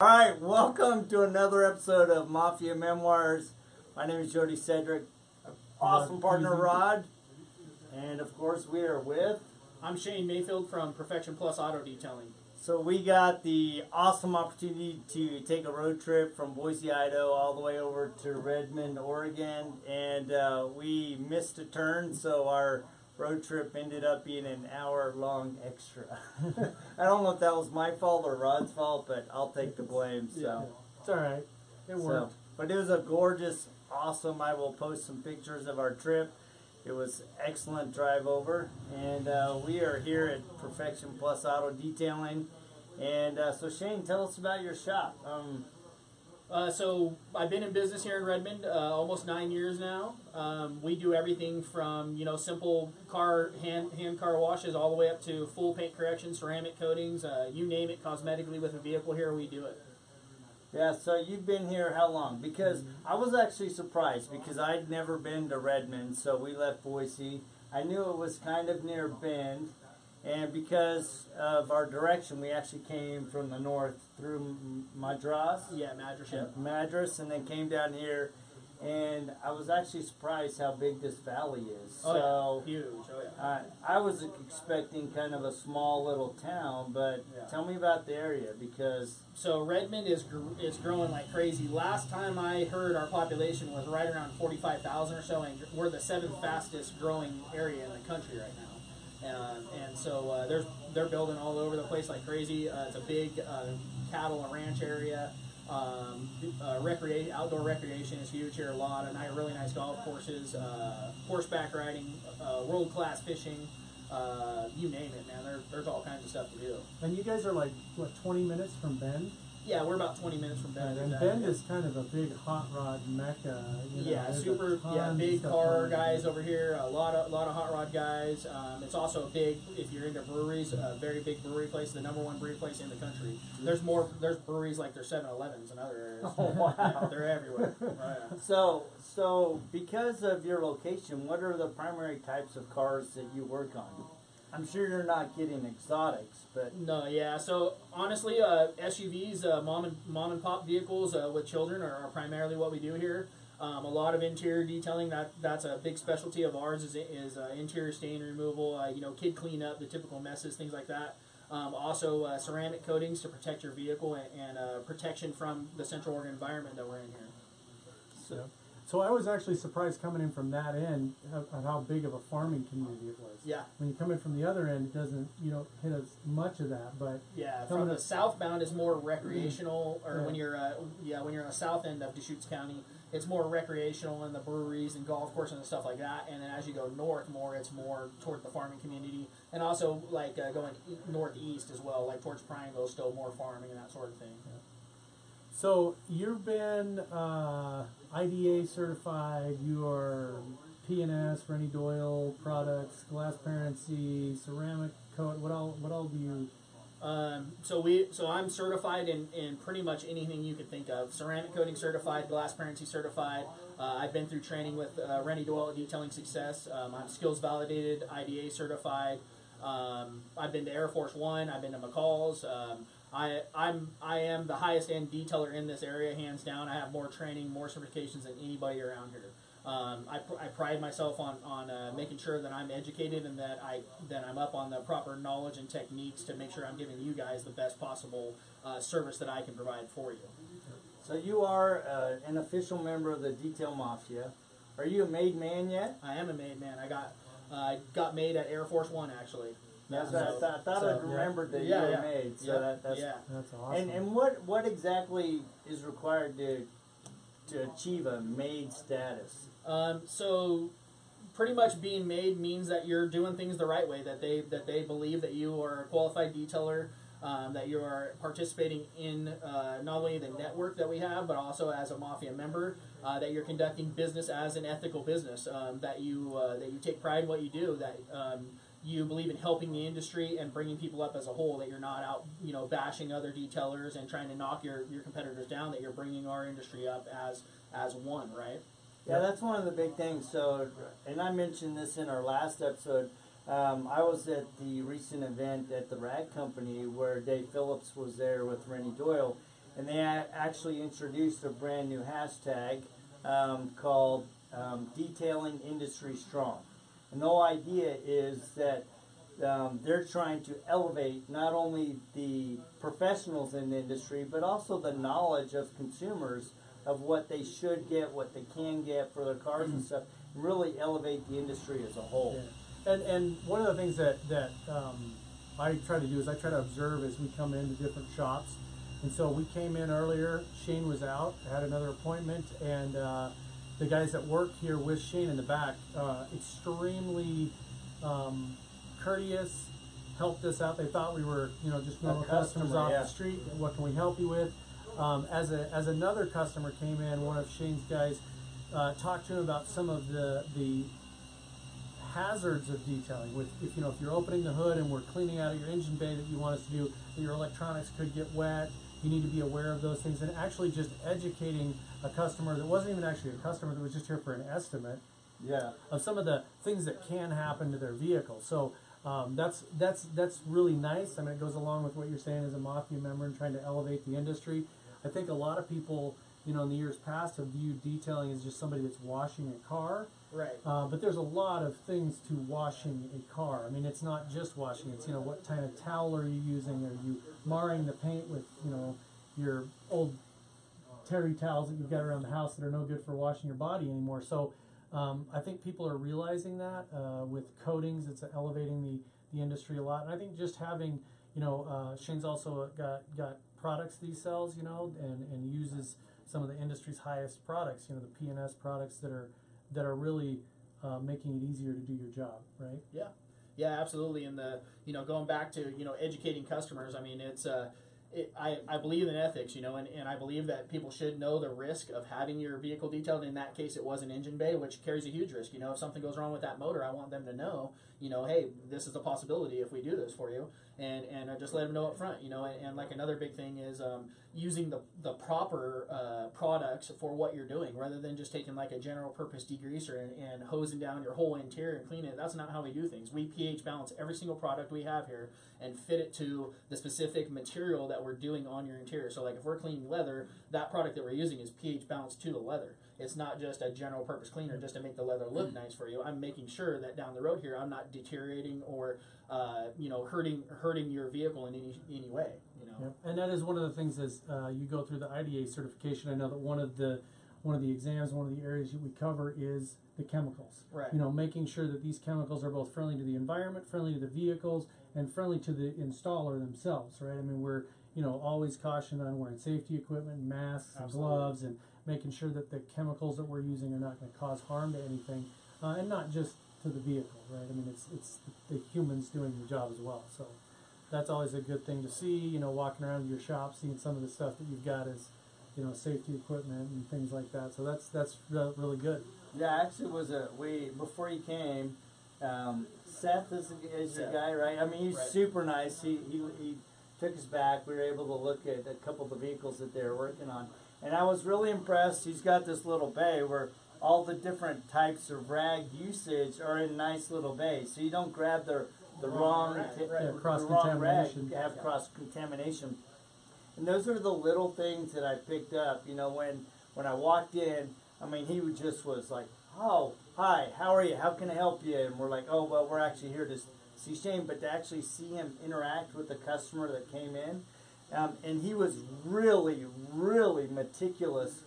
All right, welcome to another episode of Mafia Memoirs. My name is Jody Cedric, awesome partner Rod, and of course we are with... I'm Shane Mayfield from Perfection Plus Auto Detailing. So we got the awesome opportunity to take a road trip from Boise, Idaho, all the way over to Redmond, Oregon, and we missed a turn, so our road trip ended up being an hour-long extra. I don't know if that was my fault or Rod's fault, but I'll take the blame. So yeah, it's all right. It worked. So, but it was a gorgeous, awesome... I will post some pictures of our trip. It was excellent drive over. And we are here at Perfection Plus Auto Detailing. And so, Shane, tell us about your shop. So I've been in business here in Redmond almost 9 years now. We do everything from, you know, simple car hand car washes all the way up to full paint corrections, ceramic coatings, you name it, cosmetically with a vehicle here, we do it. Yeah, so you've been here how long? Because I was actually surprised because I'd never been to Redmond, so we left Boise. I knew it was kind of near Bend, and because of our direction, we actually came from the north through Madras. Yeah, Madras. Yeah. Madras, and then came down here, and I was actually surprised how big this valley is. Oh, so, yeah. Huge. Oh, yeah. I was expecting kind of a small little town, but yeah. Tell me about the area, because... So Redmond is growing like crazy. Last time I heard, our population was right around 45,000 or so, and we're the seventh fastest growing area in the country right now. And so they're building all over the place like crazy. It's a big cattle and ranch area. Outdoor recreation is huge here. A lot of really nice golf courses, horseback riding, world-class fishing. You name it, man. There's all kinds of stuff to do. And you guys are like, what, 20 minutes from Bend? Yeah, we're about 20 minutes from Bend. And Bend is kind of a big hot rod mecca. You know, yeah, super. Yeah, big car guys over here. A lot of hot rod guys. It's also a big, if you're into breweries, a very big brewery place. The #1 brewery place in the country. There's more. There's breweries like there's 7-Elevens in other areas. Oh wow, they're everywhere. Right. So because of your location, what are the primary types of cars that you work on? I'm sure you're not getting exotics, but... No, yeah. So, honestly, SUVs, mom and pop vehicles with children are primarily what we do here. A lot of interior detailing, that's a big specialty of ours, is interior stain removal, you know, kid cleanup, the typical messes, things like that. Also, ceramic coatings to protect your vehicle and protection from the Central Oregon environment that we're in here. So I was actually surprised coming in from that end at how big of a farming community it was. Yeah. When you come in from the other end, it doesn't, you know, hit as much of that. But yeah, from the southbound is more recreational, or yeah. when you're on the south end of Deschutes County, it's more recreational and the breweries and golf courses and stuff like that. And then as you go north more, it's more toward the farming community, and also like going northeast as well, like towards Pringle, still more farming and that sort of thing. Yeah. So you've been IDA certified, you are P&S, Rennie Doyle, products, glass parency, ceramic coat, what all do you... So I'm certified in pretty much anything you could think of. Ceramic coating certified, glass parency certified. I've been through training with Rennie Doyle at Detailing Success. I'm skills validated, IDA certified. I've been to Air Force One, I've been to McCall's. I am the highest end detailer in this area, hands down. I have more training, more certifications than anybody around here. I pride myself on making sure that I'm educated and that I'm up on the proper knowledge and techniques to make sure I'm giving you guys the best possible service that I can provide for you. So you are an official member of the Detail Mafia. Are you a made man yet? I am a made man. I got made at Air Force One, actually. That's so, I thought I remembered that you were made. So yeah, that's awesome. And what exactly is required to achieve a made status? So pretty much being made means that you're doing things the right way, that they believe that you are a qualified detailer, that you are participating in not only the network that we have, but also as a Mafia member, that you're conducting business as an ethical business, that you take pride in what you do, that you believe in helping the industry and bringing people up as a whole, that you're not out, you know, bashing other detailers and trying to knock your competitors down, that you're bringing our industry up as one, right? Yeah, that's one of the big things. So, and I mentioned this in our last episode. I was at the recent event at the Rag Company where Dave Phillips was there with Rennie Doyle, and they actually introduced a brand new hashtag called Detailing Industry Strong. And the whole idea is that they're trying to elevate not only the professionals in the industry, but also the knowledge of consumers of what they should get, what they can get for their cars and stuff, and really elevate the industry as a whole. Yeah. And one of the things that, I try to do is I try to observe as we come into different shops. And so we came in earlier, Shane was out, had another appointment, and the guys that work here with Shane in the back, extremely courteous, helped us out. They thought we were, you know, just normal customers off the street. What can we help you with? As another customer came in, one of Shane's guys talked to him about some of the hazards of detailing. With if you're opening the hood and we're cleaning out of your engine bay that you want us to do, that your electronics could get wet. You need to be aware of those things, and actually just educating a customer that wasn't even actually a customer, that was just here for an estimate. Yeah. Of some of the things that can happen to their vehicle. So that's really nice. I mean, it goes along with what you're saying as a Mafia member and trying to elevate the industry. I think a lot of people, you know, in the years past have viewed detailing as just somebody that's washing a car. Right. But there's a lot of things to washing a car. I mean, it's not just washing. It's, you know, what kind of towel are you using? Are you marring the paint with, you know, your old terry towels that you've got around the house that are no good for washing your body anymore? So I think people are realizing that with coatings, it's elevating the industry a lot. And I think just having, you know, Shane's also got products that he sells, you know, and uses some of the industry's highest products, you know, the P&S products that are really making it easier to do your job, right? Yeah, yeah, absolutely. And the, you know, going back to, you know, educating customers, I mean, it's I believe in ethics, you know, and I believe that people should know the risk of having your vehicle detailed. In that case, it was an engine bay, which carries a huge risk. You know, if something goes wrong with that motor, I want them to know, you know, hey, this is a possibility if we do this for you. And I just let them know up front, you know. And like another big thing is using the proper products for what you're doing, rather than just taking like a general purpose degreaser and hosing down your whole interior and cleaning it. That's not how we do things. We pH balance every single product we have here and fit it to the specific material that we're doing on your interior. So like if we're cleaning leather, that product that we're using is pH balanced to the leather. It's not just a general purpose cleaner just to make the leather look nice for you. I'm making sure that down the road here, I'm not deteriorating or you know, hurting your vehicle in any way, you know. Yep. And that is one of the things as you go through the IDA certification. I know that one of the exams, one of the areas that we cover is the chemicals. Right. You know, making sure that these chemicals are both friendly to the environment, friendly to the vehicles, and friendly to the installer themselves, right? I mean, we're, you know, always cautioned on wearing safety equipment, masks, and gloves, and making sure that the chemicals that we're using are not going to cause harm to anything, and not just to the vehicle, right? I mean, it's the humans doing the job as well. So that's always a good thing to see, you know, walking around your shop, seeing some of the stuff that you've got as, you know, safety equipment and things like that. So that's really good. Yeah, actually was before he came, Seth is the guy, right? I mean, he's super nice. He took us back. We were able to look at a couple of the vehicles that they were working on. And I was really impressed. He's got this little bay where all the different types of rag usage are in nice little bays. So you don't grab the wrong rag, have cross-contamination. And those are the little things that I picked up. You know, when I walked in, I mean, he just was like, oh, hi, how are you? How can I help you? And we're like, oh, well, we're actually here to see Shane, but to actually see him interact with the customer that came in. And he was really, really meticulous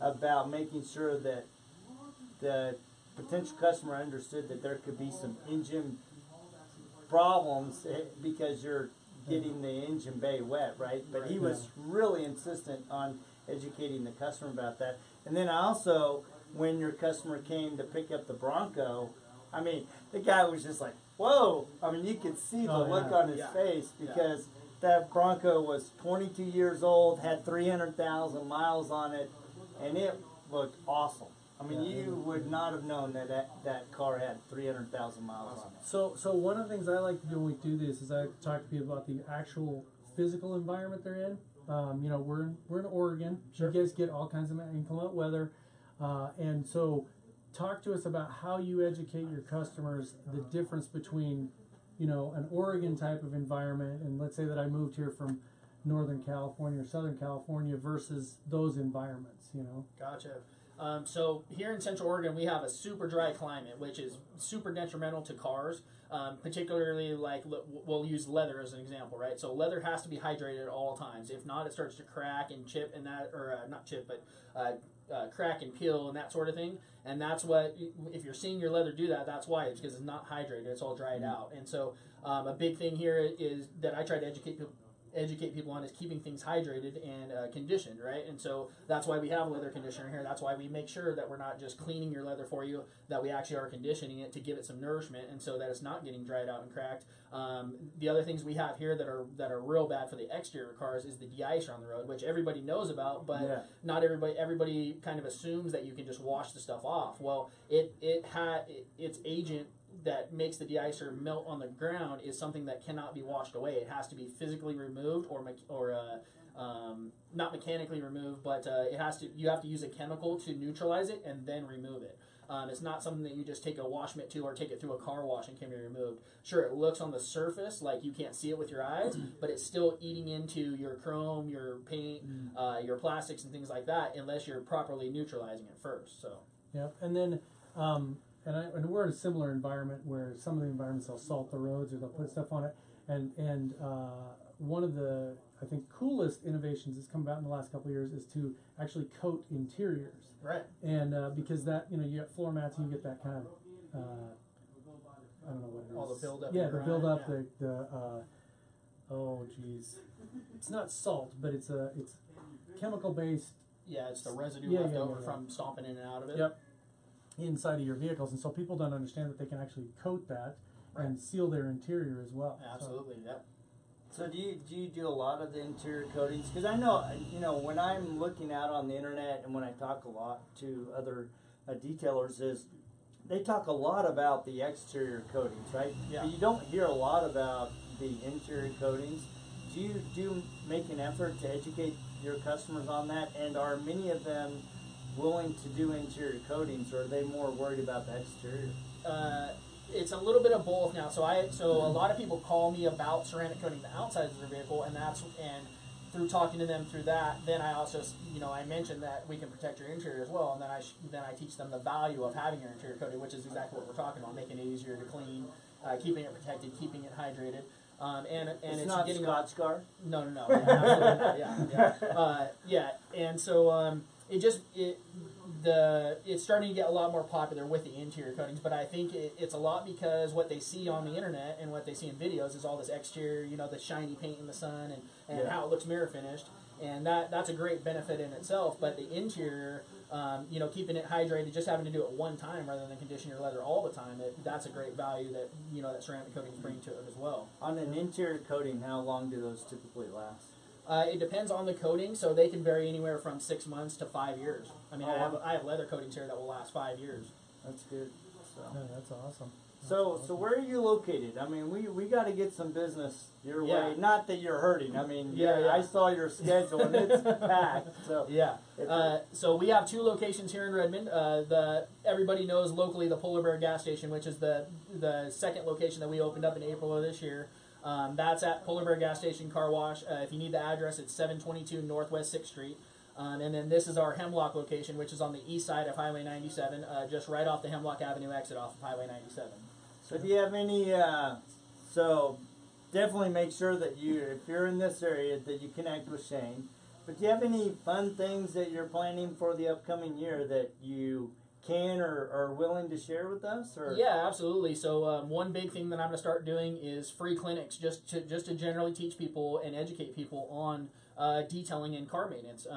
about making sure that the potential customer understood that there could be some engine problems because you're getting the engine bay wet, right? But he was really insistent on educating the customer about that. And then also, when your customer came to pick up the Bronco, I mean, the guy was just like, whoa! I mean, you could see the look on his face because that Bronco was 22 years old, had 300,000 miles on it, and it looked awesome. I mean, you would not have known that that car had 300,000 miles on it. So one of the things I like to do when we do this is I talk to people about the actual physical environment they're in. You know, we're in Oregon. Sure. You guys get all kinds of inclement weather, and so talk to us about how you educate your customers the difference between, you know, an Oregon type of environment, and let's say that I moved here from Northern California or Southern California versus those environments, you know. Gotcha. So here in Central Oregon, we have a super dry climate, which is super detrimental to cars, particularly like we'll use leather as an example, right? So leather has to be hydrated at all times. If not, it starts to crack and chip and that, or not chip, but crack and peel and that sort of thing. And that's what, if you're seeing your leather do that, that's why. It's because it's not hydrated. It's all dried out. And so a big thing here is that I try to educate people on is keeping things hydrated and conditioned, right? And so that's why we have a leather conditioner here. That's why we make sure that we're not just cleaning your leather for you, that we actually are conditioning it to give it some nourishment and so that it's not getting dried out and cracked. The other things we have here that are real bad for the exterior cars is the de-icer on the road, which everybody knows about, but yeah, not everybody kind of assumes that you can just wash the stuff off. Well, its agent that makes the de-icer melt on the ground is something that cannot be washed away. It has to be physically removed or not mechanically removed, but you have to use a chemical to neutralize it and then remove it. It's not something that you just take a wash mitt to or take it through a car wash and can be removed. Sure, it looks on the surface like you can't see it with your eyes, but it's still eating into your chrome, your paint, your plastics and things like that, unless you're properly neutralizing it first. So yeah, and then and we're in a similar environment where some of the environments they'll salt the roads or they'll put stuff on it. And one of the, I think, coolest innovations that's come about in the last couple of years is to actually coat interiors. Right. And because that, you know, you get floor mats and you get that kind of, I don't know what it is. All the buildup. Yeah, the buildup, yeah. Oh, geez. It's not salt, but it's chemical-based. Yeah, it's the residue left over from stomping in and out of it. Yep. Inside of your vehicles, and so people don't understand that they can actually coat that and seal their interior as well. Absolutely, so. Yep. So do you do a lot of the interior coatings? Because I know, you know, when I'm looking out on the internet and when I talk a lot to other detailers is they talk a lot about the exterior coatings, right? Yeah. But you don't hear a lot about the interior coatings. Do you make an effort to educate your customers on that, and are many of them willing to do interior coatings, or are they more worried about the exterior? It's a little bit of both now. So a lot of people call me about ceramic coating the outsides of their vehicle, and through talking to them through that, then I also, you know, I mentioned that we can protect your interior as well, and then I teach them the value of having your interior coating, which is exactly what we're talking about, making it easier to clean, keeping it protected, keeping it hydrated. And it's not getting Scotch-Guard? No, yeah, absolutely not. And so it's starting to get a lot more popular with the interior coatings, but I think it's a lot because what they see on the internet and what they see in videos is all this exterior, you know, the shiny paint in the sun and how it looks mirror finished, and that's a great benefit in itself. But the interior, you know, keeping it hydrated, just having to do it one time rather than condition your leather all the time, that's a great value that, you know, that ceramic coatings bring to it as well. On an interior coating, how long do those typically last? It depends on the coating, so they can vary anywhere from 6 months to 5 years. I mean, I have leather coatings here that will last 5 years. That's good. So no, that's awesome. So where are you located? I mean, we got to get some business your way. Not that you're hurting. I mean, I saw your schedule and it's packed. So yeah. So we have two locations here in Redmond. Everybody knows locally the Polar Bear Gas Station, which is the second location that we opened up in April of this year. That's at Polar Bear Gas Station Car Wash. If you need the address, it's 722 Northwest 6th Street. And then this is our Hemlock location, which is on the east side of Highway 97, just right off the Hemlock Avenue exit off of Highway 97. So do you have any, so definitely make sure that if you're in this area, that you connect with Shane. But do you have any fun things that you're planning for the upcoming year that you can or are willing to share with us? Or? Yeah, absolutely. So one big thing that I'm going to start doing is free clinics just to generally teach people and educate people on detailing and car maintenance.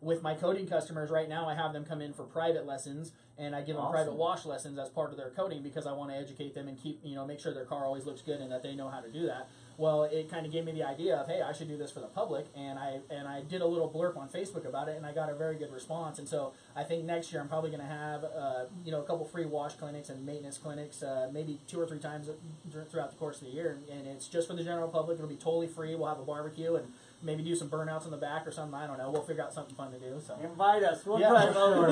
With my coating customers right now, I have them come in for private lessons, and I give them private wash lessons as part of their coating because I want to educate them and make sure their car always looks good and that they know how to do that. Well, it kind of gave me the idea of, hey, I should do this for the public, and I did a little blurb on Facebook about it, and I got a very good response. And so I think next year I'm probably going to have a couple free wash clinics and maintenance clinics, maybe 2 or 3 times throughout the course of the year, and it's just for the general public. It'll be totally free. We'll have a barbecue and maybe do some burnouts in the back or something. I don't know. We'll figure out something fun to do. So invite us. We'll drive over.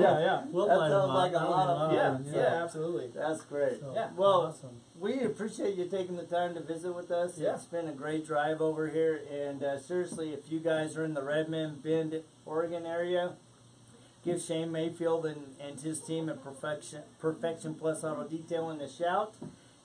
Yeah. We'll that sounds like a lot of fun. Yeah. Yeah, absolutely. That's great. So, yeah. Well, awesome. We appreciate you taking the time to visit with us. Yeah. It's been a great drive over here. And seriously, if you guys are in the Redmond, Bend, Oregon area, give Shane Mayfield and his team at Perfection Plus Auto Detailing a shout,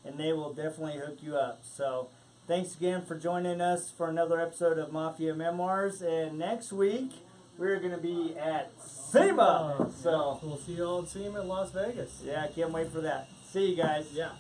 and they will definitely hook you up. So thanks again for joining us for another episode of Mafia Memoirs. And next week, we're going to be at SEMA. So we'll see you all at SEMA in Las Vegas. Yeah, I can't wait for that. See you guys. Yeah.